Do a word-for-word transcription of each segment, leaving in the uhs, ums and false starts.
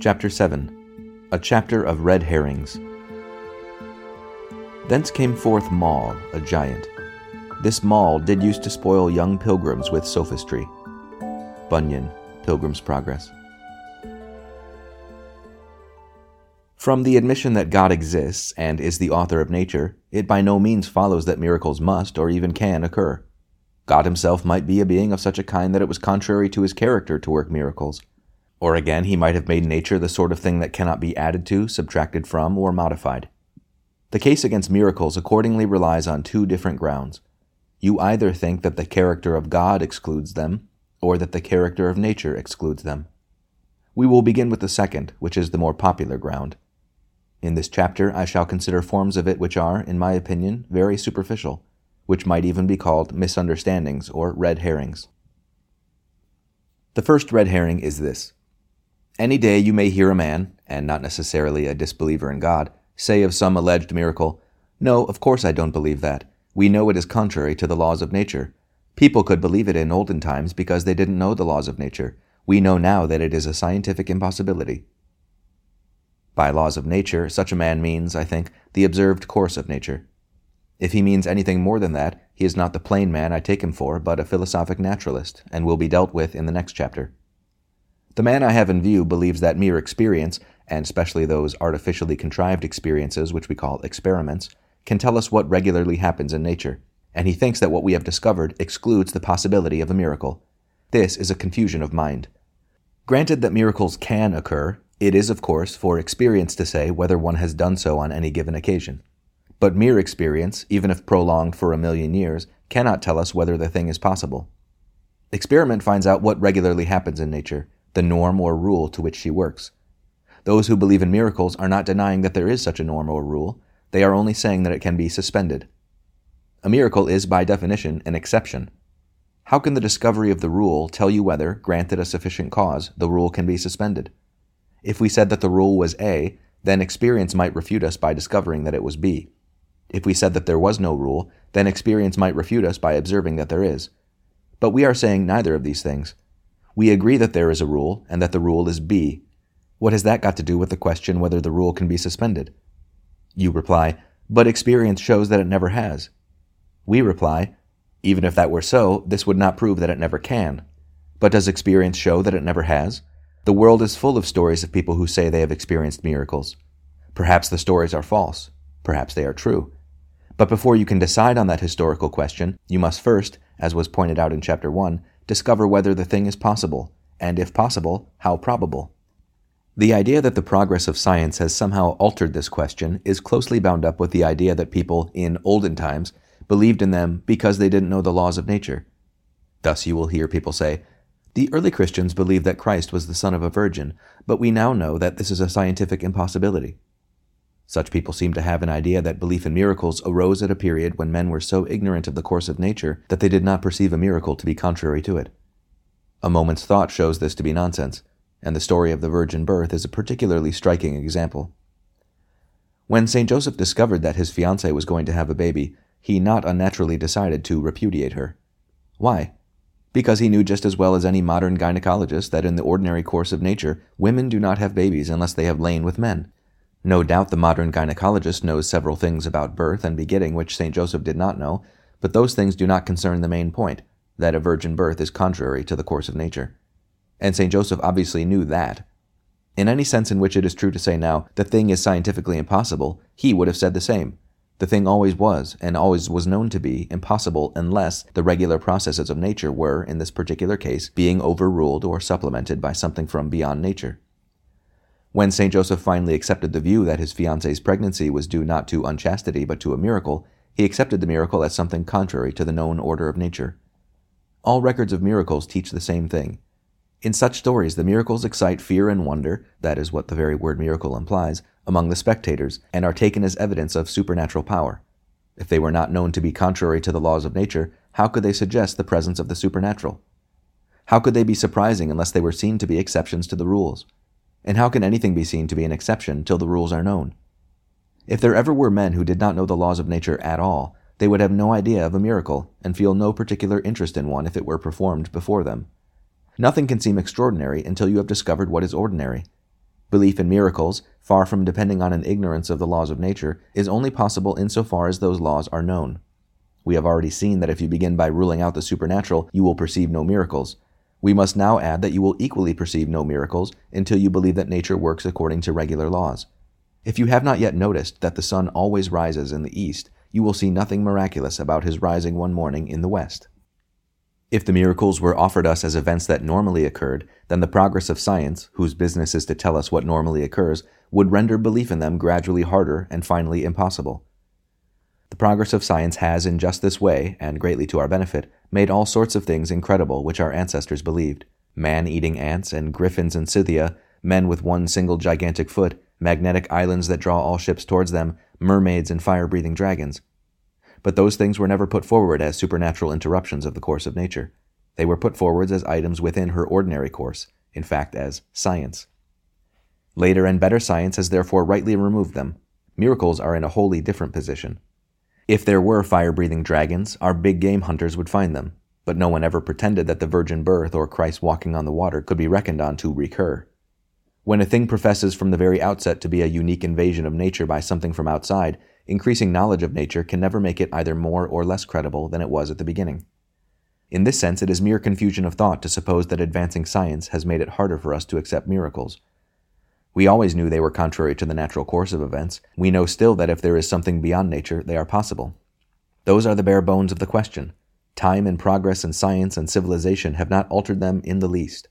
Chapter seven. A Chapter of Red Herrings. Thence came forth Maul, a giant. This Maul did use to spoil young pilgrims with sophistry. Bunyan, Pilgrim's Progress. From the admission that God exists and is the author of nature, it by no means follows that miracles must or even can occur. God himself might be a being of such a kind that it was contrary to his character to work miracles. Or again, he might have made nature the sort of thing that cannot be added to, subtracted from, or modified. The case against miracles accordingly relies on two different grounds. You either think that the character of God excludes them, or that the character of nature excludes them. We will begin with the second, which is the more popular ground. In this chapter I shall consider forms of it which are, in my opinion, very superficial, which might even be called misunderstandings or red herrings. The first red herring is this. Any day you may hear a man, and not necessarily a disbeliever in God, say of some alleged miracle, "No, of course I don't believe that. We know it is contrary to the laws of nature. People could believe it in olden times because they didn't know the laws of nature. We know now that it is a scientific impossibility." By laws of nature, such a man means, I think, the observed course of nature. If he means anything more than that, he is not the plain man I take him for, but a philosophic naturalist, and will be dealt with in the next chapter. The man I have in view believes that mere experience, and especially those artificially contrived experiences which we call experiments, can tell us what regularly happens in nature, and he thinks that what we have discovered excludes the possibility of a miracle. This is a confusion of mind. Granted that miracles can occur, it is, of course, for experience to say whether one has done so on any given occasion. But mere experience, even if prolonged for a million years, cannot tell us whether the thing is possible. Experiment finds out what regularly happens in nature, the norm or rule to which she works. Those who believe in miracles are not denying that there is such a norm or rule, they are only saying that it can be suspended. A miracle is, by definition, an exception. How can the discovery of the rule tell you whether, granted a sufficient cause, the rule can be suspended? If we said that the rule was A, then experience might refute us by discovering that it was B. If we said that there was no rule, then experience might refute us by observing that there is. But we are saying neither of these things. We agree that there is a rule, and that the rule is B. What has that got to do with the question whether the rule can be suspended? You reply, but experience shows that it never has. We reply, even if that were so, this would not prove that it never can. But does experience show that it never has? The world is full of stories of people who say they have experienced miracles. Perhaps the stories are false. Perhaps they are true. But before you can decide on that historical question, you must first, as was pointed out in Chapter one, discover whether the thing is possible, and if possible, how probable. The idea that the progress of science has somehow altered this question is closely bound up with the idea that people, in olden times, believed in them because they didn't know the laws of nature. Thus you will hear people say, "The early Christians believed that Christ was the son of a virgin, but we now know that this is a scientific impossibility." Such people seem to have an idea that belief in miracles arose at a period when men were so ignorant of the course of nature that they did not perceive a miracle to be contrary to it. A moment's thought shows this to be nonsense, and the story of the virgin birth is a particularly striking example. When Saint Joseph discovered that his fiancée was going to have a baby, he not unnaturally decided to repudiate her. Why? Because he knew just as well as any modern gynecologist that in the ordinary course of nature, women do not have babies unless they have lain with men. No doubt the modern gynecologist knows several things about birth and begetting which Saint Joseph did not know, but those things do not concern the main point, that a virgin birth is contrary to the course of nature. And Saint Joseph obviously knew that. In any sense in which it is true to say now, the thing is scientifically impossible, he would have said the same. The thing always was, and always was known to be, impossible unless the regular processes of nature were, in this particular case, being overruled or supplemented by something from beyond nature. When Saint Joseph finally accepted the view that his fiancée's pregnancy was due not to unchastity but to a miracle, he accepted the miracle as something contrary to the known order of nature. All records of miracles teach the same thing. In such stories, the miracles excite fear and wonder, that is what the very word miracle implies, among the spectators, and are taken as evidence of supernatural power. If they were not known to be contrary to the laws of nature, how could they suggest the presence of the supernatural? How could they be surprising unless they were seen to be exceptions to the rules? And how can anything be seen to be an exception till the rules are known? If there ever were men who did not know the laws of nature at all, they would have no idea of a miracle, and feel no particular interest in one if it were performed before them. Nothing can seem extraordinary until you have discovered what is ordinary. Belief in miracles, far from depending on an ignorance of the laws of nature, is only possible insofar as those laws are known. We have already seen that if you begin by ruling out the supernatural, you will perceive no miracles. We must now add that you will equally perceive no miracles until you believe that nature works according to regular laws. If you have not yet noticed that the sun always rises in the east, you will see nothing miraculous about his rising one morning in the west. If the miracles were offered us as events that normally occurred, then the progress of science, whose business is to tell us what normally occurs, would render belief in them gradually harder and finally impossible. The progress of science has, in just this way, and greatly to our benefit, made all sorts of things incredible which our ancestors believed. Man-eating ants and griffins in Scythia, men with one single gigantic foot, magnetic islands that draw all ships towards them, mermaids and fire-breathing dragons. But those things were never put forward as supernatural interruptions of the course of nature. They were put forward as items within her ordinary course, in fact as science. Later and better science has therefore rightly removed them. Miracles are in a wholly different position. If there were fire-breathing dragons, our big game hunters would find them, but no one ever pretended that the virgin birth or Christ walking on the water could be reckoned on to recur. When a thing professes from the very outset to be a unique invasion of nature by something from outside, increasing knowledge of nature can never make it either more or less credible than it was at the beginning. In this sense, it is mere confusion of thought to suppose that advancing science has made it harder for us to accept miracles. We always knew they were contrary to the natural course of events. We know still that if there is something beyond nature, they are possible. Those are the bare bones of the question. Time and progress and science and civilization have not altered them in the least.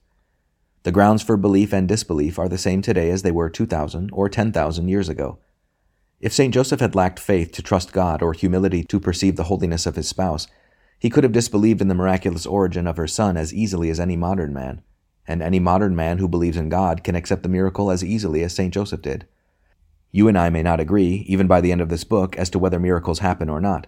The grounds for belief and disbelief are the same today as they were two thousand or ten thousand years ago. If Saint Joseph had lacked faith to trust God or humility to perceive the holiness of his spouse, he could have disbelieved in the miraculous origin of her son as easily as any modern man. And any modern man who believes in God can accept the miracle as easily as Saint Joseph did. You and I may not agree, even by the end of this book, as to whether miracles happen or not,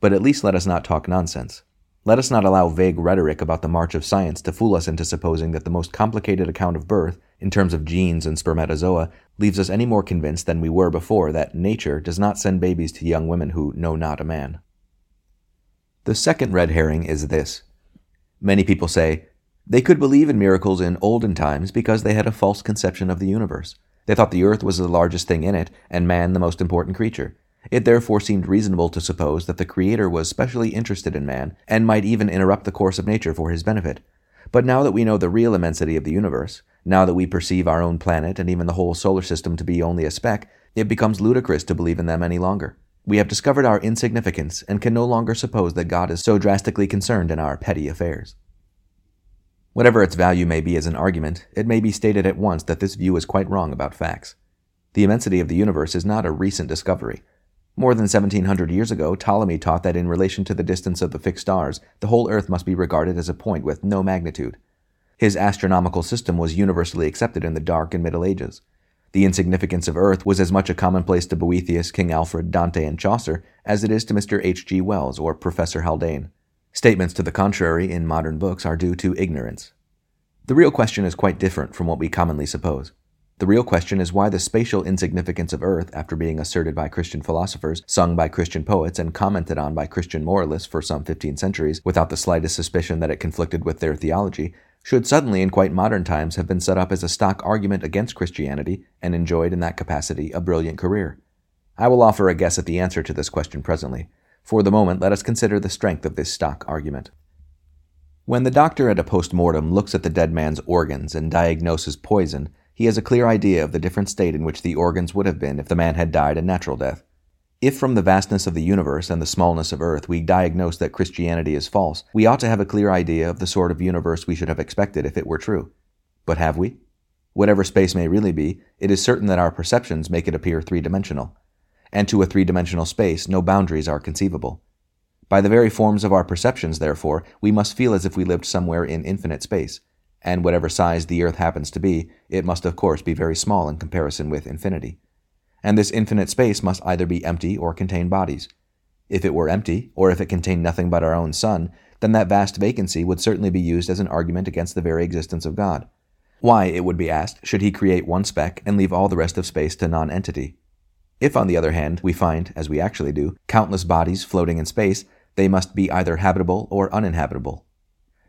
but at least let us not talk nonsense. Let us not allow vague rhetoric about the march of science to fool us into supposing that the most complicated account of birth, in terms of genes and spermatozoa, leaves us any more convinced than we were before that nature does not send babies to young women who know not a man. The second red herring is this. Many people say, they could believe in miracles in olden times because they had a false conception of the universe. They thought the earth was the largest thing in it, and man the most important creature. It therefore seemed reasonable to suppose that the Creator was specially interested in man, and might even interrupt the course of nature for his benefit. But now that we know the real immensity of the universe, now that we perceive our own planet and even the whole solar system to be only a speck, it becomes ludicrous to believe in them any longer. We have discovered our insignificance and can no longer suppose that God is so drastically concerned in our petty affairs. Whatever its value may be as an argument, it may be stated at once that this view is quite wrong about facts. The immensity of the universe is not a recent discovery. More than seventeen hundred years ago, Ptolemy taught that in relation to the distance of the fixed stars, the whole Earth must be regarded as a point with no magnitude. His astronomical system was universally accepted in the Dark and Middle Ages. The insignificance of Earth was as much a commonplace to Boethius, King Alfred, Dante, and Chaucer as it is to Mister H G Wells or Professor Haldane. Statements to the contrary in modern books are due to ignorance. The real question is quite different from what we commonly suppose. The real question is why the spatial insignificance of Earth, after being asserted by Christian philosophers, sung by Christian poets, and commented on by Christian moralists for some fifteen centuries, without the slightest suspicion that it conflicted with their theology, should suddenly in quite modern times have been set up as a stock argument against Christianity and enjoyed in that capacity a brilliant career. I will offer a guess at the answer to this question presently. For the moment, let us consider the strength of this stock argument. When the doctor at a post-mortem looks at the dead man's organs and diagnoses poison, he has a clear idea of the different state in which the organs would have been if the man had died a natural death. If from the vastness of the universe and the smallness of Earth we diagnose that Christianity is false, we ought to have a clear idea of the sort of universe we should have expected if it were true. But have we? Whatever space may really be, it is certain that our perceptions make it appear three-dimensional. And to a three-dimensional space, no boundaries are conceivable. By the very forms of our perceptions, therefore, we must feel as if we lived somewhere in infinite space, and whatever size the earth happens to be, it must of course be very small in comparison with infinity. And this infinite space must either be empty or contain bodies. If it were empty, or if it contained nothing but our own sun, then that vast vacancy would certainly be used as an argument against the very existence of God. Why, it would be asked, should he create one speck and leave all the rest of space to non-entity? If, on the other hand, we find, as we actually do, countless bodies floating in space, they must be either habitable or uninhabitable.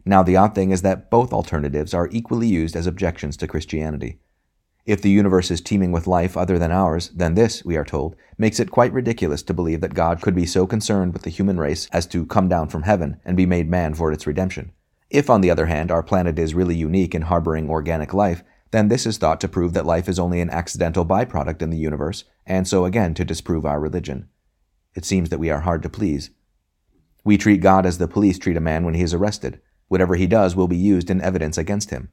Now the odd thing is that both alternatives are equally used as objections to Christianity. If the universe is teeming with life other than ours, then this, we are told, makes it quite ridiculous to believe that God could be so concerned with the human race as to come down from heaven and be made man for its redemption. If, on the other hand, our planet is really unique in harboring organic life, then this is thought to prove that life is only an accidental byproduct in the universe, and so again to disprove our religion. It seems that we are hard to please. We treat God as the police treat a man when he is arrested. Whatever he does will be used in evidence against him.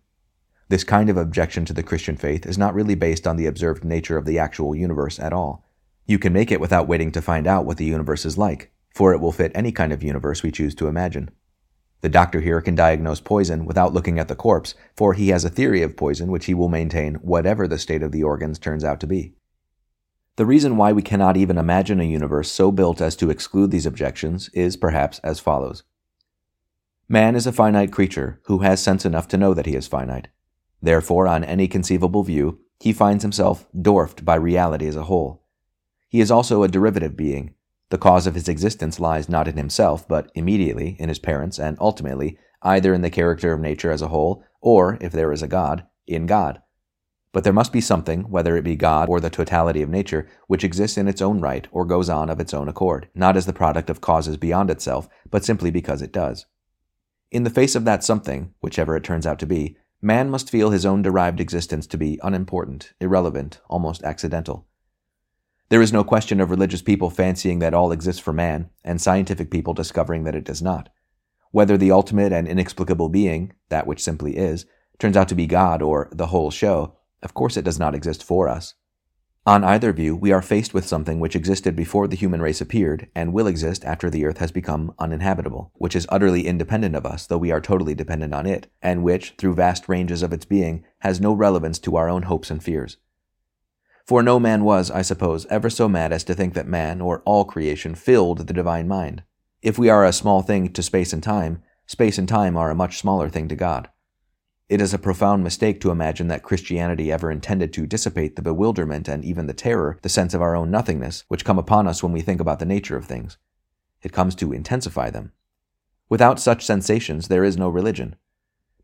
This kind of objection to the Christian faith is not really based on the observed nature of the actual universe at all. You can make it without waiting to find out what the universe is like, for it will fit any kind of universe we choose to imagine. The doctor here can diagnose poison without looking at the corpse, for he has a theory of poison which he will maintain whatever the state of the organs turns out to be. The reason why we cannot even imagine a universe so built as to exclude these objections is perhaps as follows. Man is a finite creature who has sense enough to know that he is finite. Therefore, on any conceivable view, he finds himself dwarfed by reality as a whole. He is also a derivative being. The cause of his existence lies not in himself, but immediately in his parents, and ultimately, either in the character of nature as a whole, or, if there is a God, in God. But there must be something, whether it be God or the totality of nature, which exists in its own right or goes on of its own accord, not as the product of causes beyond itself, but simply because it does. In the face of that something, whichever it turns out to be, man must feel his own derived existence to be unimportant, irrelevant, almost accidental. There is no question of religious people fancying that all exists for man, and scientific people discovering that it does not. Whether the ultimate and inexplicable being, that which simply is, turns out to be God or the whole show, of course it does not exist for us. On either view, we are faced with something which existed before the human race appeared, and will exist after the earth has become uninhabitable, which is utterly independent of us, though we are totally dependent on it, and which, through vast ranges of its being, has no relevance to our own hopes and fears. For no man was, I suppose, ever so mad as to think that man, or all creation, filled the divine mind. If we are a small thing to space and time, space and time are a much smaller thing to God. It is a profound mistake to imagine that Christianity ever intended to dissipate the bewilderment and even the terror, the sense of our own nothingness, which come upon us when we think about the nature of things. It comes to intensify them. Without such sensations, there is no religion.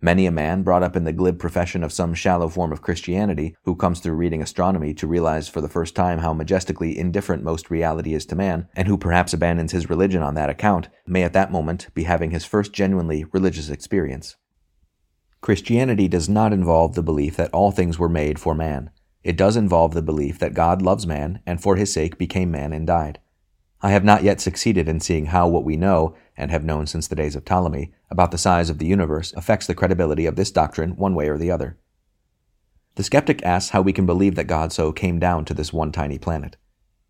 Many a man brought up in the glib profession of some shallow form of Christianity, who comes through reading astronomy to realize for the first time how majestically indifferent most reality is to man, and who perhaps abandons his religion on that account, may at that moment be having his first genuinely religious experience. Christianity does not involve the belief that all things were made for man. It does involve the belief that God loves man and for his sake became man and died. I have not yet succeeded in seeing how what we know, and have known since the days of Ptolemy, about the size of the universe affects the credibility of this doctrine one way or the other. The skeptic asks how we can believe that God so came down to this one tiny planet.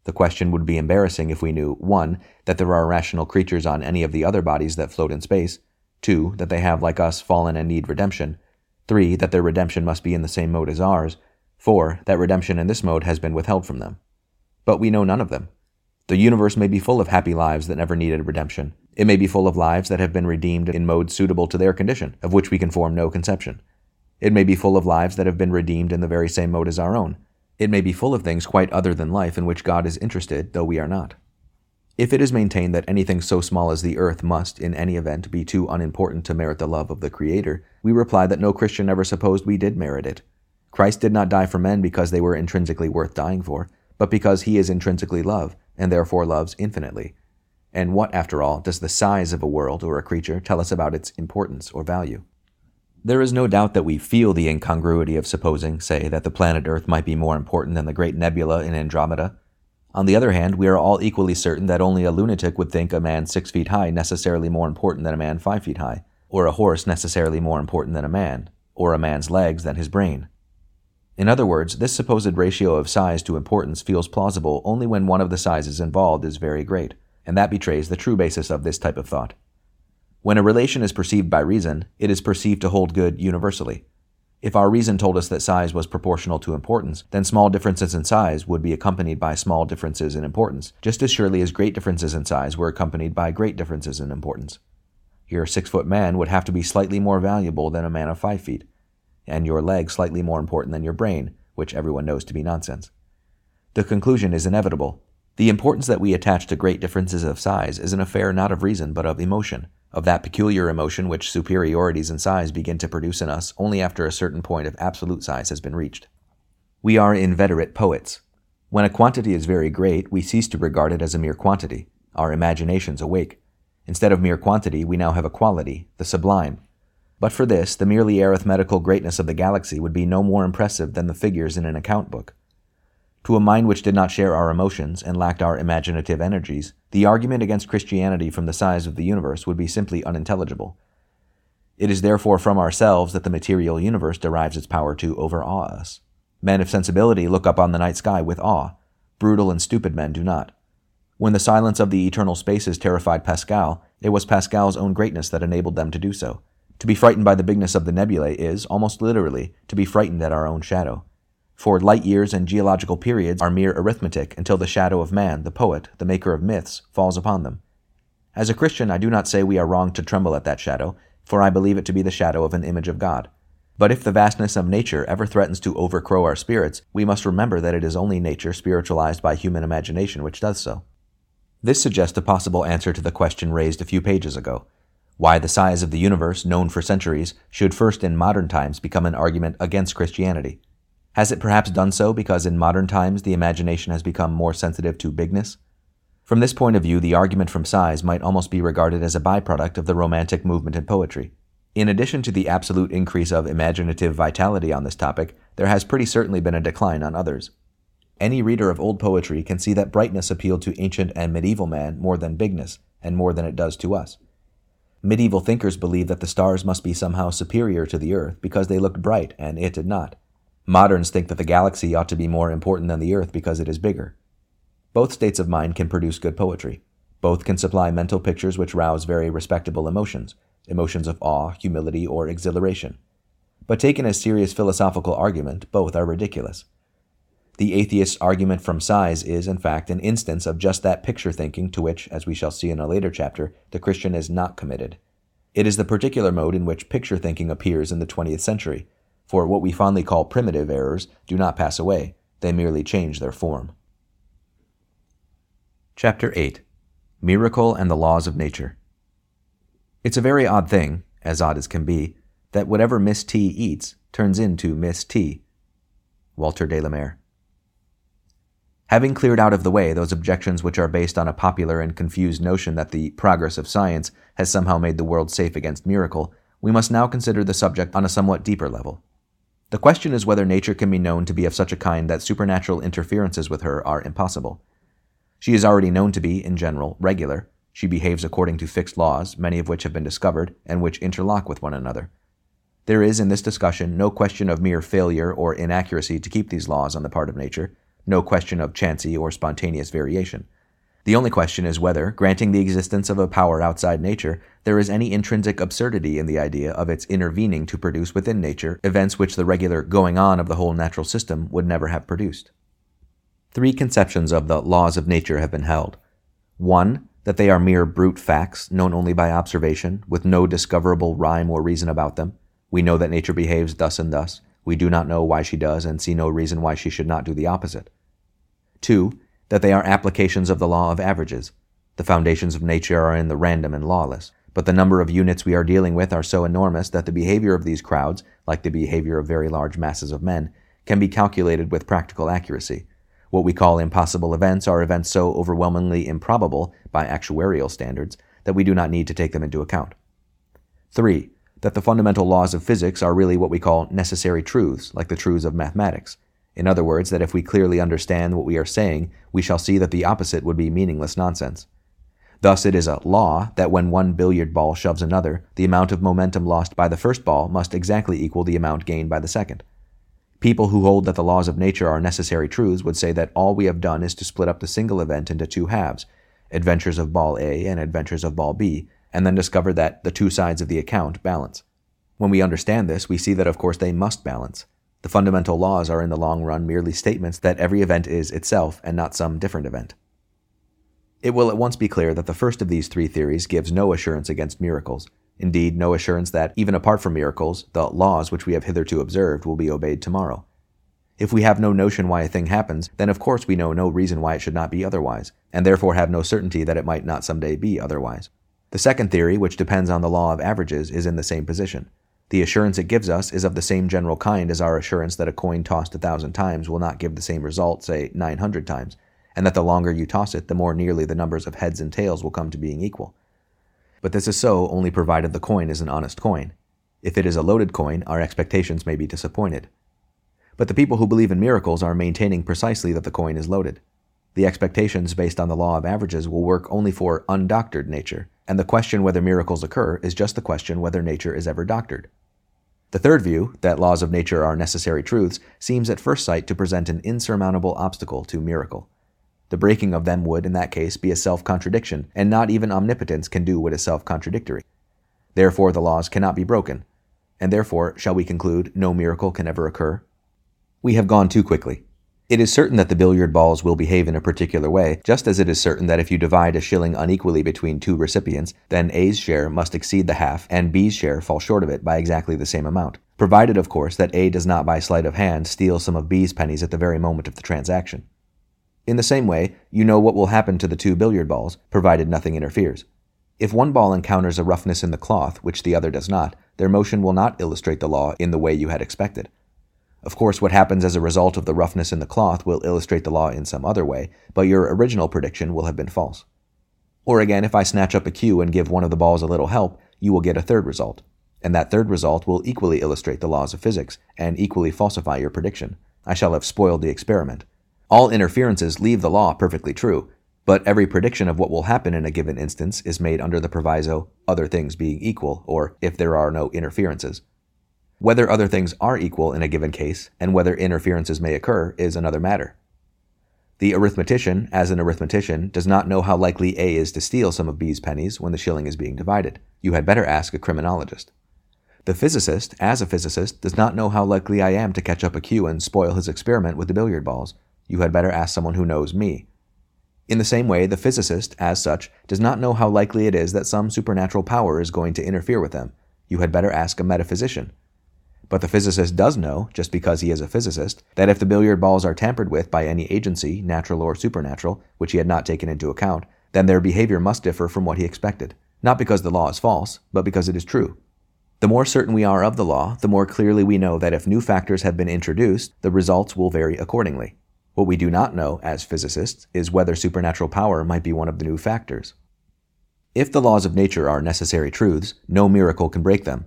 The question would be embarrassing if we knew, one, that there are rational creatures on any of the other bodies that float in space, two, that they have, like us, fallen and need redemption, three, that their redemption must be in the same mode as ours, four, that redemption in this mode has been withheld from them. But we know none of them. The universe may be full of happy lives that never needed redemption. It may be full of lives that have been redeemed in modes suitable to their condition, of which we can form no conception. It may be full of lives that have been redeemed in the very same mode as our own. It may be full of things quite other than life in which God is interested, though we are not. If it is maintained that anything so small as the earth must, in any event, be too unimportant to merit the love of the Creator, we reply that no Christian ever supposed we did merit it. Christ did not die for men because they were intrinsically worth dying for, but because he is intrinsically love, and therefore loves infinitely. And what, after all, does the size of a world or a creature tell us about its importance or value? There is no doubt that we feel the incongruity of supposing, say, that the planet Earth might be more important than the great nebula in Andromeda. On the other hand, we are all equally certain that only a lunatic would think a man six feet high necessarily more important than a man five feet high, or a horse necessarily more important than a man, or a man's legs than his brain. In other words, this supposed ratio of size to importance feels plausible only when one of the sizes involved is very great, and that betrays the true basis of this type of thought. When a relation is perceived by reason, it is perceived to hold good universally. If our reason told us that size was proportional to importance, then small differences in size would be accompanied by small differences in importance, just as surely as great differences in size were accompanied by great differences in importance. Your six-foot man would have to be slightly more valuable than a man of five feet, and your leg slightly more important than your brain, which everyone knows to be nonsense. The conclusion is inevitable. The importance that we attach to great differences of size is an affair not of reason but of emotion, of that peculiar emotion which superiorities in size begin to produce in us only after a certain point of absolute size has been reached. We are inveterate poets. When a quantity is very great, we cease to regard it as a mere quantity. Our imaginations awake. Instead of mere quantity, we now have a quality, the sublime. But for this, the merely arithmetical greatness of the galaxy would be no more impressive than the figures in an account book. To a mind which did not share our emotions and lacked our imaginative energies, the argument against Christianity from the size of the universe would be simply unintelligible. It is therefore from ourselves that the material universe derives its power to overawe us. Men of sensibility look up on the night sky with awe. Brutal and stupid men do not. When the silence of the eternal spaces terrified Pascal, it was Pascal's own greatness that enabled them to do so. To be frightened by the bigness of the nebulae is, almost literally, to be frightened at our own shadow. For light years and geological periods are mere arithmetic until the shadow of man, the poet, the maker of myths, falls upon them. As a Christian, I do not say we are wrong to tremble at that shadow, for I believe it to be the shadow of an image of God. But if the vastness of nature ever threatens to overcrow our spirits, we must remember that it is only nature spiritualized by human imagination which does so. This suggests a possible answer to the question raised a few pages ago, why the size of the universe, known for centuries, should first in modern times become an argument against Christianity. Has it perhaps done so because in modern times the imagination has become more sensitive to bigness? From this point of view, the argument from size might almost be regarded as a byproduct of the Romantic movement in poetry. In addition to the absolute increase of imaginative vitality on this topic, there has pretty certainly been a decline on others. Any reader of old poetry can see that brightness appealed to ancient and medieval man more than bigness, and more than it does to us. Medieval thinkers believed that the stars must be somehow superior to the earth because they looked bright and it did not. Moderns think that the galaxy ought to be more important than the earth because it is bigger. Both states of mind can produce good poetry. Both can supply mental pictures which rouse very respectable emotions, emotions of awe, humility, or exhilaration. But taken as serious philosophical argument, both are ridiculous. The atheist's argument from size is, in fact, an instance of just that picture thinking to which, as we shall see in a later chapter, the Christian is not committed. It is the particular mode in which picture thinking appears in the twentieth century, for what we fondly call primitive errors do not pass away, they merely change their form. Chapter eight. Miracle and the Laws of Nature. It's a very odd thing, as odd as can be, that whatever Miss T eats turns into Miss T. Walter de la Mare. Having cleared out of the way those objections which are based on a popular and confused notion that the progress of science has somehow made the world safe against miracle, we must now consider the subject on a somewhat deeper level. The question is whether nature can be known to be of such a kind that supernatural interferences with her are impossible. She is already known to be, in general, regular. She behaves according to fixed laws, many of which have been discovered, and which interlock with one another. There is, in this discussion, no question of mere failure or inaccuracy to keep these laws on the part of nature, no question of chancy or spontaneous variation. The only question is whether, granting the existence of a power outside nature, there is any intrinsic absurdity in the idea of its intervening to produce within nature events which the regular going on of the whole natural system would never have produced. Three conceptions of the laws of nature have been held. One, that they are mere brute facts, known only by observation, with no discoverable rhyme or reason about them. We know that nature behaves thus and thus. We do not know why she does and see no reason why she should not do the opposite. Two, that they are applications of the law of averages. The foundations of nature are in the random and lawless, but the number of units we are dealing with are so enormous that the behavior of these crowds, like the behavior of very large masses of men, can be calculated with practical accuracy. What we call impossible events are events so overwhelmingly improbable, by actuarial standards, that we do not need to take them into account. Three, that the fundamental laws of physics are really what we call necessary truths, like the truths of mathematics. In other words, that if we clearly understand what we are saying, we shall see that the opposite would be meaningless nonsense. Thus it is a law that when one billiard ball shoves another, the amount of momentum lost by the first ball must exactly equal the amount gained by the second. People who hold that the laws of nature are necessary truths would say that all we have done is to split up the single event into two halves, adventures of ball A and adventures of ball B, and then discover that the two sides of the account balance. When we understand this, we see that of course they must balance. The fundamental laws are in the long run merely statements that every event is itself and not some different event. It will at once be clear that the first of these three theories gives no assurance against miracles, indeed no assurance that, even apart from miracles, the laws which we have hitherto observed will be obeyed tomorrow. If we have no notion why a thing happens, then of course we know no reason why it should not be otherwise, and therefore have no certainty that it might not someday be otherwise. The second theory, which depends on the law of averages, is in the same position. The assurance it gives us is of the same general kind as our assurance that a coin tossed a thousand times will not give the same result, say, nine hundred times, and that the longer you toss it, the more nearly the numbers of heads and tails will come to being equal. But this is so only provided the coin is an honest coin. If it is a loaded coin, our expectations may be disappointed. But the people who believe in miracles are maintaining precisely that the coin is loaded. The expectations based on the law of averages will work only for undoctored nature, and the question whether miracles occur is just the question whether nature is ever doctored. The third view, that laws of nature are necessary truths, seems at first sight to present an insurmountable obstacle to miracle. The breaking of them would, in that case, be a self-contradiction, and not even omnipotence can do what is self-contradictory. Therefore the laws cannot be broken, and therefore shall we conclude no miracle can ever occur? We have gone too quickly. It is certain that the billiard balls will behave in a particular way, just as it is certain that if you divide a shilling unequally between two recipients, then A's share must exceed the half and B's share fall short of it by exactly the same amount, provided, of course, that A does not by sleight of hand steal some of B's pennies at the very moment of the transaction. In the same way, you know what will happen to the two billiard balls, provided nothing interferes. If one ball encounters a roughness in the cloth, which the other does not, their motion will not illustrate the law in the way you had expected. Of course, what happens as a result of the roughness in the cloth will illustrate the law in some other way, but your original prediction will have been false. Or again, if I snatch up a cue and give one of the balls a little help, you will get a third result, and that third result will equally illustrate the laws of physics, and equally falsify your prediction. I shall have spoiled the experiment. All interferences leave the law perfectly true, but every prediction of what will happen in a given instance is made under the proviso, other things being equal, or if there are no interferences. Whether other things are equal in a given case, and whether interferences may occur, is another matter. The arithmetician, as an arithmetician, does not know how likely A is to steal some of B's pennies when the shilling is being divided. You had better ask a criminologist. The physicist, as a physicist, does not know how likely I am to catch up a cue and spoil his experiment with the billiard balls. You had better ask someone who knows me. In the same way, the physicist, as such, does not know how likely it is that some supernatural power is going to interfere with them. You had better ask a metaphysician. But the physicist does know, just because he is a physicist, that if the billiard balls are tampered with by any agency, natural or supernatural, which he had not taken into account, then their behavior must differ from what he expected, not because the law is false, but because it is true. The more certain we are of the law, the more clearly we know that if new factors have been introduced, the results will vary accordingly. What we do not know, as physicists, is whether supernatural power might be one of the new factors. If the laws of nature are necessary truths, no miracle can break them.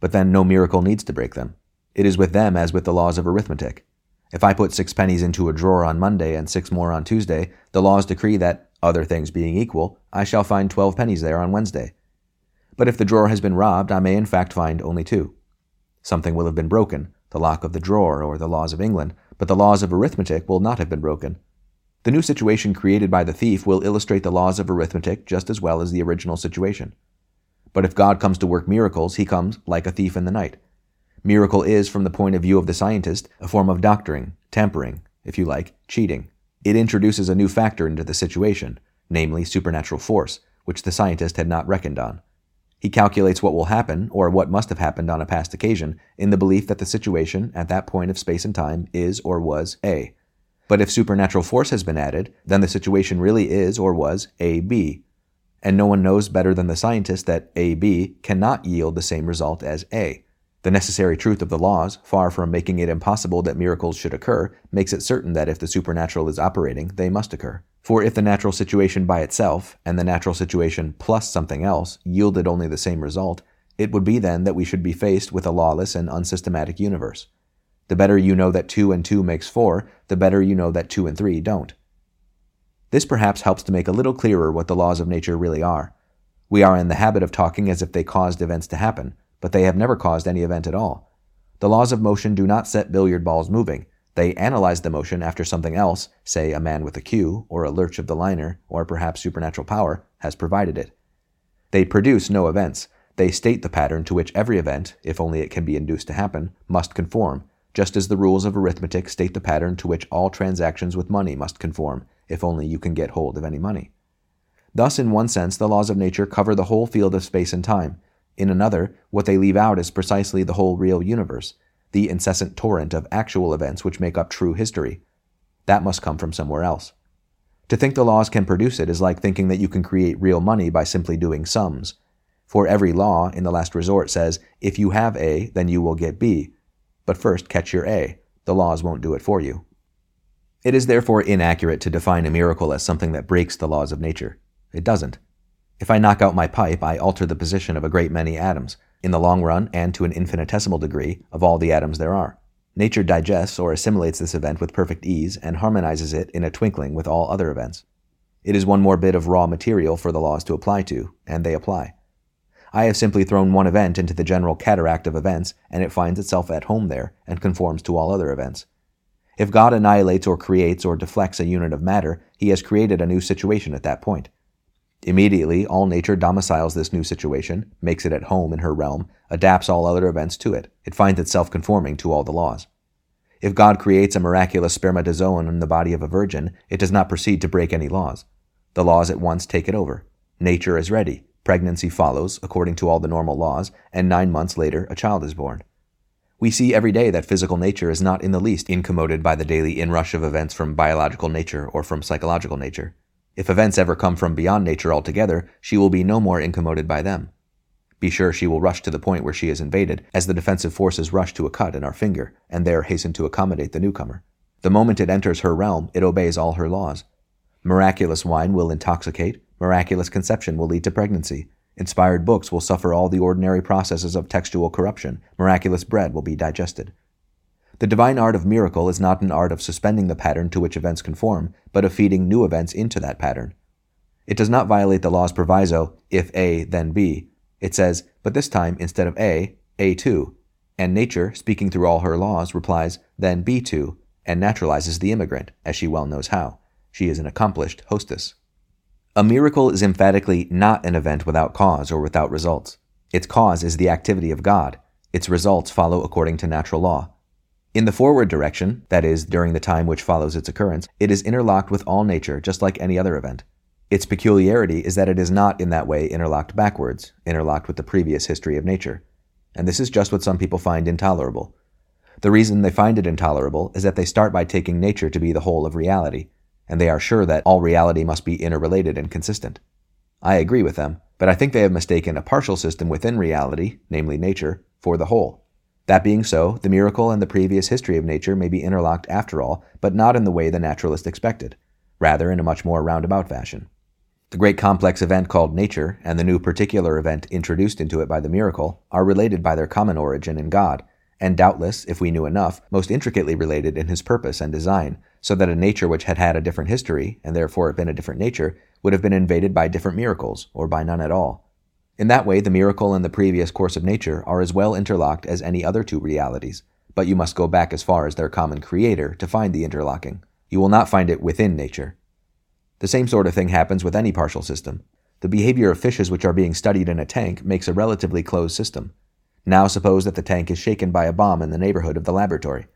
But then no miracle needs to break them. It is with them as with the laws of arithmetic. If I put six pennies into a drawer on Monday and six more on Tuesday, the laws decree that, other things being equal, I shall find twelve pennies there on Wednesday. But if the drawer has been robbed, I may in fact find only two. Something will have been broken, the lock of the drawer or the laws of England, but the laws of arithmetic will not have been broken. The new situation created by the thief will illustrate the laws of arithmetic just as well as the original situation. But if God comes to work miracles, he comes like a thief in the night. Miracle is, from the point of view of the scientist, a form of doctoring, tampering, if you like, cheating. It introduces a new factor into the situation, namely supernatural force, which the scientist had not reckoned on. He calculates what will happen, or what must have happened on a past occasion, in the belief that the situation, at that point of space and time, is or was A. But if supernatural force has been added, then the situation really is or was A B. And no one knows better than the scientist that A B cannot yield the same result as A. The necessary truth of the laws, far from making it impossible that miracles should occur, makes it certain that if the supernatural is operating, they must occur. For if the natural situation by itself, and the natural situation plus something else, yielded only the same result, it would be then that we should be faced with a lawless and unsystematic universe. The better you know that two and two makes four, the better you know that two and three don't. This perhaps helps to make a little clearer what the laws of nature really are. We are in the habit of talking as if they caused events to happen, but they have never caused any event at all. The laws of motion do not set billiard balls moving. They analyze the motion after something else, say a man with a cue, or a lurch of the liner, or perhaps supernatural power, has provided it. They produce no events. They state the pattern to which every event, if only it can be induced to happen, must conform, just as the rules of arithmetic state the pattern to which all transactions with money must conform, if only you can get hold of any money. Thus, in one sense, the laws of nature cover the whole field of space and time. In another, what they leave out is precisely the whole real universe, the incessant torrent of actual events which make up true history. That must come from somewhere else. To think the laws can produce it is like thinking that you can create real money by simply doing sums. For every law, in the last resort, says, if you have A, then you will get B. But first, catch your A. The laws won't do it for you. It is therefore inaccurate to define a miracle as something that breaks the laws of nature. It doesn't. If I knock out my pipe, I alter the position of a great many atoms, in the long run and to an infinitesimal degree, of all the atoms there are. Nature digests or assimilates this event with perfect ease and harmonizes it in a twinkling with all other events. It is one more bit of raw material for the laws to apply to, and they apply. I have simply thrown one event into the general cataract of events, and it finds itself at home there and conforms to all other events. If God annihilates or creates or deflects a unit of matter, he has created a new situation at that point. Immediately, all nature domiciles this new situation, makes it at home in her realm, adapts all other events to it. It finds itself conforming to all the laws. If God creates a miraculous spermatozoon in the body of a virgin, it does not proceed to break any laws. The laws at once take it over. Nature is ready. Pregnancy follows, according to all the normal laws, and nine months later, a child is born. We see every day that physical nature is not in the least incommoded by the daily inrush of events from biological nature or from psychological nature. If events ever come from beyond nature altogether, she will be no more incommoded by them. Be sure she will rush to the point where she is invaded, as the defensive forces rush to a cut in our finger, and there hasten to accommodate the newcomer. The moment it enters her realm, it obeys all her laws. Miraculous wine will intoxicate, miraculous conception will lead to pregnancy. Inspired books will suffer all the ordinary processes of textual corruption. Miraculous bread will be digested. The divine art of miracle is not an art of suspending the pattern to which events conform, but of feeding new events into that pattern. It does not violate the law's proviso, if A, then B. It says, but this time, instead of A, A too. And nature, speaking through all her laws, replies, then B too, and naturalizes the immigrant, as she well knows how. She is an accomplished hostess. A miracle is emphatically not an event without cause or without results. Its cause is the activity of God. Its results follow according to natural law. In the forward direction, that is, during the time which follows its occurrence, it is interlocked with all nature, just like any other event. Its peculiarity is that it is not in that way interlocked backwards, interlocked with the previous history of nature. And this is just what some people find intolerable. The reason they find it intolerable is that they start by taking nature to be the whole of reality, and they are sure that all reality must be interrelated and consistent. I agree with them, but I think they have mistaken a partial system within reality, namely nature, for the whole. That being so, the miracle and the previous history of nature may be interlocked after all, but not in the way the naturalist expected, rather in a much more roundabout fashion. The great complex event called nature, and the new particular event introduced into it by the miracle, are related by their common origin in God, and doubtless, if we knew enough, most intricately related in his purpose and design, so that a nature which had had a different history, and therefore been a different nature, would have been invaded by different miracles, or by none at all. In that way, the miracle and the previous course of nature are as well interlocked as any other two realities, but you must go back as far as their common creator to find the interlocking. You will not find it within nature. The same sort of thing happens with any partial system. The behavior of fishes which are being studied in a tank makes a relatively closed system. Now suppose that the tank is shaken by a bomb in the neighborhood of the laboratory.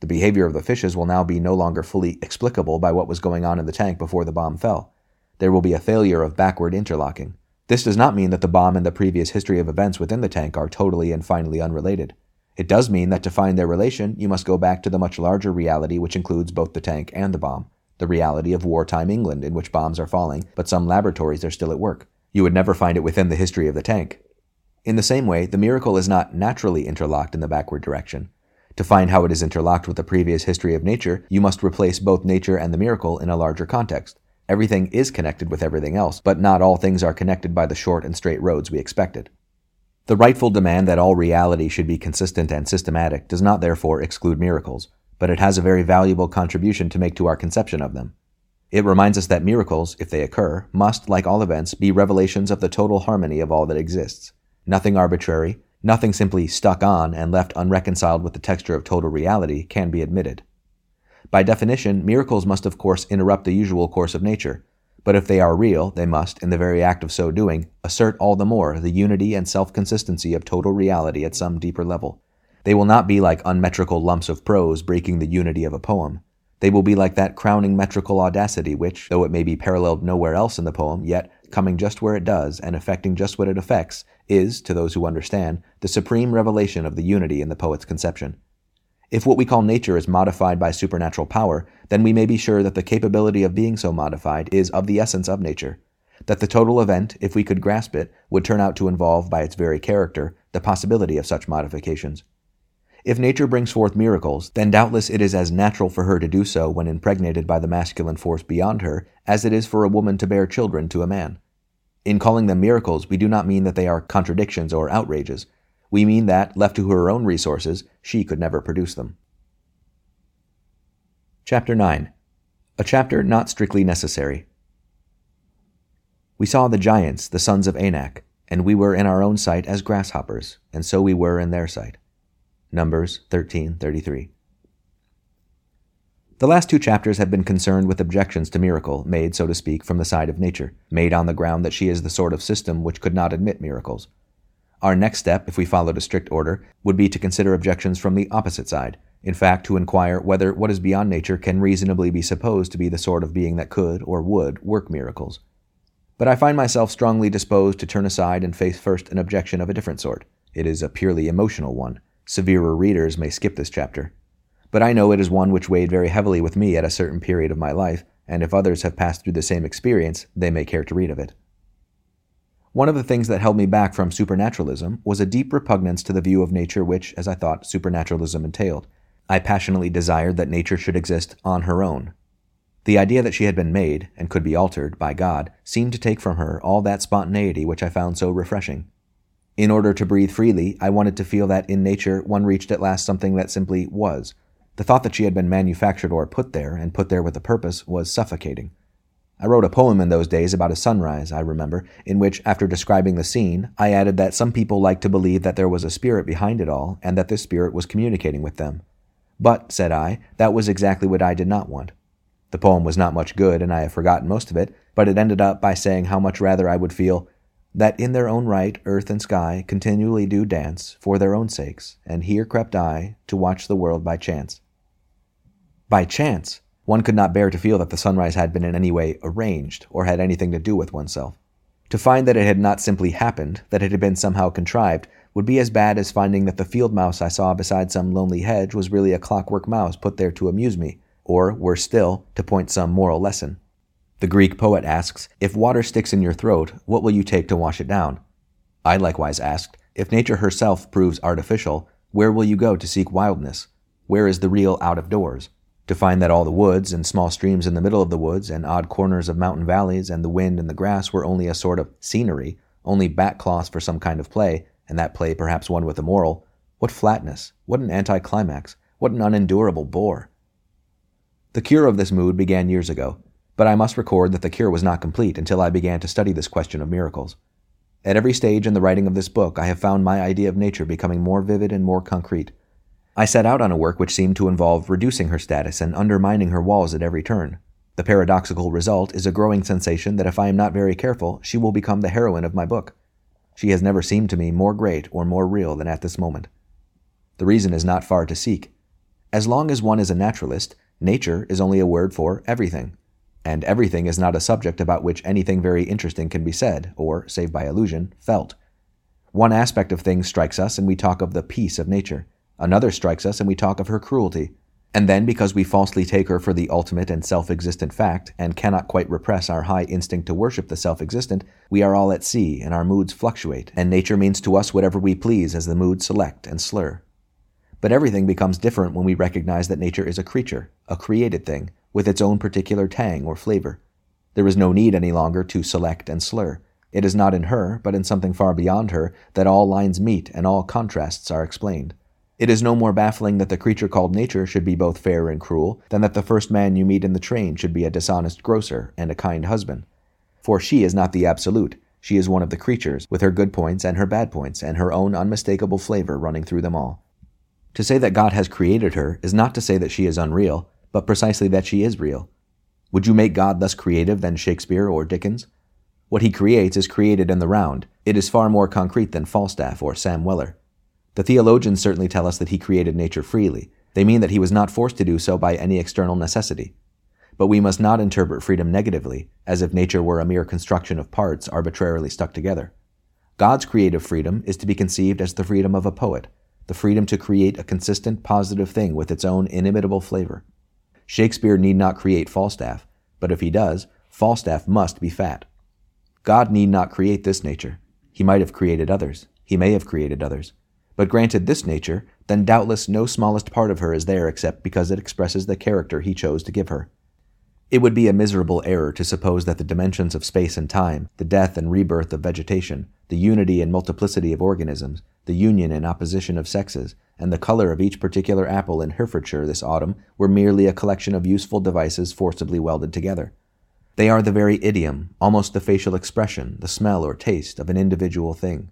The behavior of the fishes will now be no longer fully explicable by what was going on in the tank before the bomb fell. There will be a failure of backward interlocking. This does not mean that the bomb and the previous history of events within the tank are totally and finally unrelated. It does mean that to find their relation, you must go back to the much larger reality which includes both the tank and the bomb, the reality of wartime England in which bombs are falling, but some laboratories are still at work. You would never find it within the history of the tank. In the same way, the miracle is not naturally interlocked in the backward direction. To find how it is interlocked with the previous history of nature, you must replace both nature and the miracle in a larger context. Everything is connected with everything else, but not all things are connected by the short and straight roads we expected. The rightful demand that all reality should be consistent and systematic does not therefore exclude miracles, but it has a very valuable contribution to make to our conception of them. It reminds us that miracles, if they occur, must, like all events, be revelations of the total harmony of all that exists. Nothing arbitrary, nothing simply stuck on and left unreconciled with the texture of total reality can be admitted. By definition, miracles must of course interrupt the usual course of nature, but if they are real, they must, in the very act of so doing, assert all the more the unity and self-consistency of total reality at some deeper level. They will not be like unmetrical lumps of prose breaking the unity of a poem. They will be like that crowning metrical audacity which, though it may be paralleled nowhere else in the poem, yet, coming just where it does and affecting just what it affects, is, to those who understand, the supreme revelation of the unity in the poet's conception. If what we call nature is modified by supernatural power, then we may be sure that the capability of being so modified is of the essence of nature. that the total event, if we could grasp it, would turn out to involve, by its very character, the possibility of such modifications. If nature brings forth miracles, then doubtless it is as natural for her to do so when impregnated by the masculine force beyond her as it is for a woman to bear children to a man. In calling them miracles, we do not mean that they are contradictions or outrages. We mean that, left to her own resources, she could never produce them. Chapter nine. A chapter not strictly necessary. We saw the giants, the sons of Anak, and we were in our own sight as grasshoppers, and so we were in their sight. Numbers thirteen thirty-three. The last two chapters have been concerned with objections to miracle, made, so to speak, from the side of nature, made on the ground that she is the sort of system which could not admit miracles. Our next step, if we followed a strict order, would be to consider objections from the opposite side, in fact, to inquire whether what is beyond nature can reasonably be supposed to be the sort of being that could, or would, work miracles. But I find myself strongly disposed to turn aside and face first an objection of a different sort. It is a purely emotional one. Severer readers may skip this chapter. But I know it is one which weighed very heavily with me at a certain period of my life, and if others have passed through the same experience, they may care to read of it. One of the things that held me back from supernaturalism was a deep repugnance to the view of nature which, as I thought, supernaturalism entailed. I passionately desired that nature should exist on her own. The idea that she had been made, and could be altered, by God, seemed to take from her all that spontaneity which I found so refreshing. In order to breathe freely, I wanted to feel that in nature one reached at last something that simply was. The thought that she had been manufactured or put there, and put there with a purpose, was suffocating. I wrote a poem in those days about a sunrise, I remember, in which, after describing the scene, I added that some people like to believe that there was a spirit behind it all, and that this spirit was communicating with them. But, said I, that was exactly what I did not want. The poem was not much good, and I have forgotten most of it, but it ended up by saying how much rather I would feel that in their own right earth and sky continually do dance for their own sakes, and here crept I to watch the world by chance. By chance! One could not bear to feel that the sunrise had been in any way arranged, or had anything to do with oneself. To find that it had not simply happened, that it had been somehow contrived, would be as bad as finding that the field mouse I saw beside some lonely hedge was really a clockwork mouse put there to amuse me, or, worse still, to point some moral lesson. The Greek poet asks, "If water sticks in your throat, what will you take to wash it down?" I likewise asked, "If nature herself proves artificial, where will you go to seek wildness? Where is the real out of doors?" To find that all the woods and small streams in the middle of the woods and odd corners of mountain valleys and the wind and the grass were only a sort of scenery, only backcloths for some kind of play, and that play perhaps one with a moral, what flatness, what an anticlimax, what an unendurable bore. The cure of this mood began years ago, but I must record that the cure was not complete until I began to study this question of miracles. At every stage in the writing of this book, I have found my idea of nature becoming more vivid and more concrete. I set out on a work which seemed to involve reducing her status and undermining her walls at every turn. The paradoxical result is a growing sensation that if I am not very careful, she will become the heroine of my book. She has never seemed to me more great or more real than at this moment. The reason is not far to seek. As long as one is a naturalist, nature is only a word for everything, and everything is not a subject about which anything very interesting can be said, or, save by allusion, felt. One aspect of things strikes us and we talk of the peace of nature. Another strikes us and we talk of her cruelty, and then because we falsely take her for the ultimate and self-existent fact, and cannot quite repress our high instinct to worship the self-existent, we are all at sea, and our moods fluctuate, and nature means to us whatever we please as the moods select and slur. But everything becomes different when we recognize that nature is a creature, a created thing, with its own particular tang or flavor. There is no need any longer to select and slur. It is not in her, but in something far beyond her, that all lines meet and all contrasts are explained. It is no more baffling that the creature called nature should be both fair and cruel than that the first man you meet in the train should be a dishonest grocer and a kind husband. For she is not the absolute, she is one of the creatures, with her good points and her bad points and her own unmistakable flavor running through them all. To say that God has created her is not to say that she is unreal, but precisely that she is real. Would you make God less creative than Shakespeare or Dickens? What he creates is created in the round. It is far more concrete than Falstaff or Sam Weller. The theologians certainly tell us that he created nature freely. They mean that he was not forced to do so by any external necessity. But we must not interpret freedom negatively, as if nature were a mere construction of parts arbitrarily stuck together. God's creative freedom is to be conceived as the freedom of a poet, the freedom to create a consistent, positive thing with its own inimitable flavor. Shakespeare need not create Falstaff, but if he does, Falstaff must be fat. God need not create this nature. He might have created others. He may have created others. But granted this nature, then doubtless no smallest part of her is there except because it expresses the character he chose to give her. It would be a miserable error to suppose that the dimensions of space and time, the death and rebirth of vegetation, the unity and multiplicity of organisms, the union and opposition of sexes, and the color of each particular apple in Herefordshire this autumn were merely a collection of useful devices forcibly welded together. They are the very idiom, almost the facial expression, the smell or taste of an individual thing.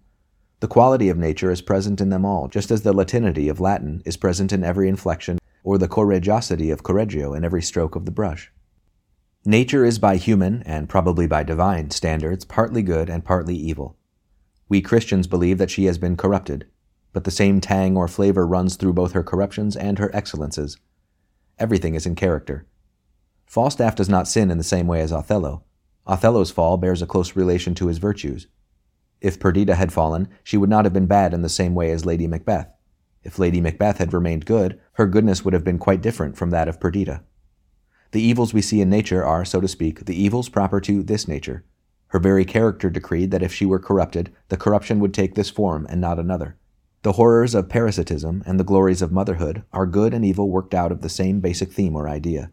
The quality of nature is present in them all, just as the Latinity of Latin is present in every inflection, or the correggiosity of Correggio in every stroke of the brush. Nature is by human, and probably by divine, standards partly good and partly evil. We Christians believe that she has been corrupted, but the same tang or flavor runs through both her corruptions and her excellences. Everything is in character. Falstaff does not sin in the same way as Othello. Othello's fall bears a close relation to his virtues. If Perdita had fallen, she would not have been bad in the same way as Lady Macbeth. If Lady Macbeth had remained good, her goodness would have been quite different from that of Perdita. The evils we see in nature are, so to speak, the evils proper to this nature. Her very character decreed that if she were corrupted, the corruption would take this form and not another. The horrors of parasitism and the glories of motherhood are good and evil worked out of the same basic theme or idea.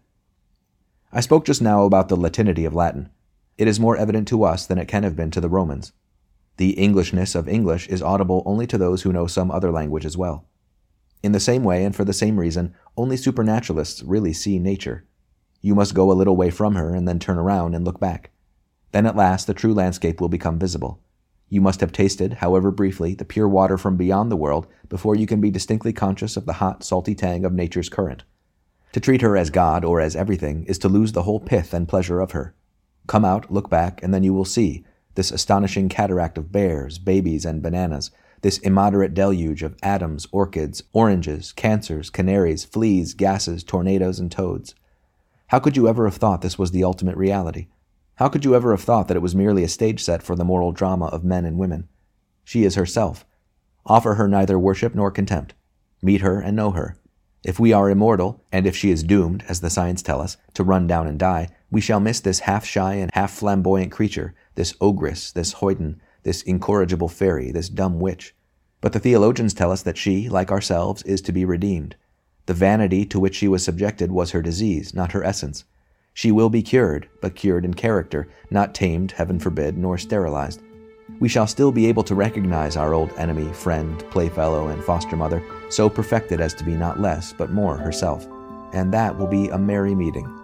I spoke just now about the Latinity of Latin. It is more evident to us than it can have been to the Romans. The Englishness of English is audible only to those who know some other language as well. In the same way and for the same reason, only supernaturalists really see nature. You must go a little way from her and then turn around and look back. Then at last the true landscape will become visible. You must have tasted, however briefly, the pure water from beyond the world before you can be distinctly conscious of the hot, salty tang of nature's current. To treat her as God or as everything is to lose the whole pith and pleasure of her. Come out, look back, and then you will see this astonishing cataract of bears, babies, and bananas, this immoderate deluge of atoms, orchids, oranges, cancers, canaries, fleas, gases, tornadoes, and toads. How could you ever have thought this was the ultimate reality? How could you ever have thought that it was merely a stage set for the moral drama of men and women? She is herself. Offer her neither worship nor contempt. Meet her and know her. If we are immortal, and if she is doomed, as the signs tell us, to run down and die, we shall miss this half-shy and half-flamboyant creature, this ogress, this hoyden, this incorrigible fairy, this dumb witch. But the theologians tell us that she, like ourselves, is to be redeemed. The vanity to which she was subjected was her disease, not her essence. She will be cured, but cured in character, not tamed, heaven forbid, nor sterilized. We shall still be able to recognize our old enemy, friend, playfellow, and foster mother, so perfected as to be not less, but more herself. And that will be a merry meeting.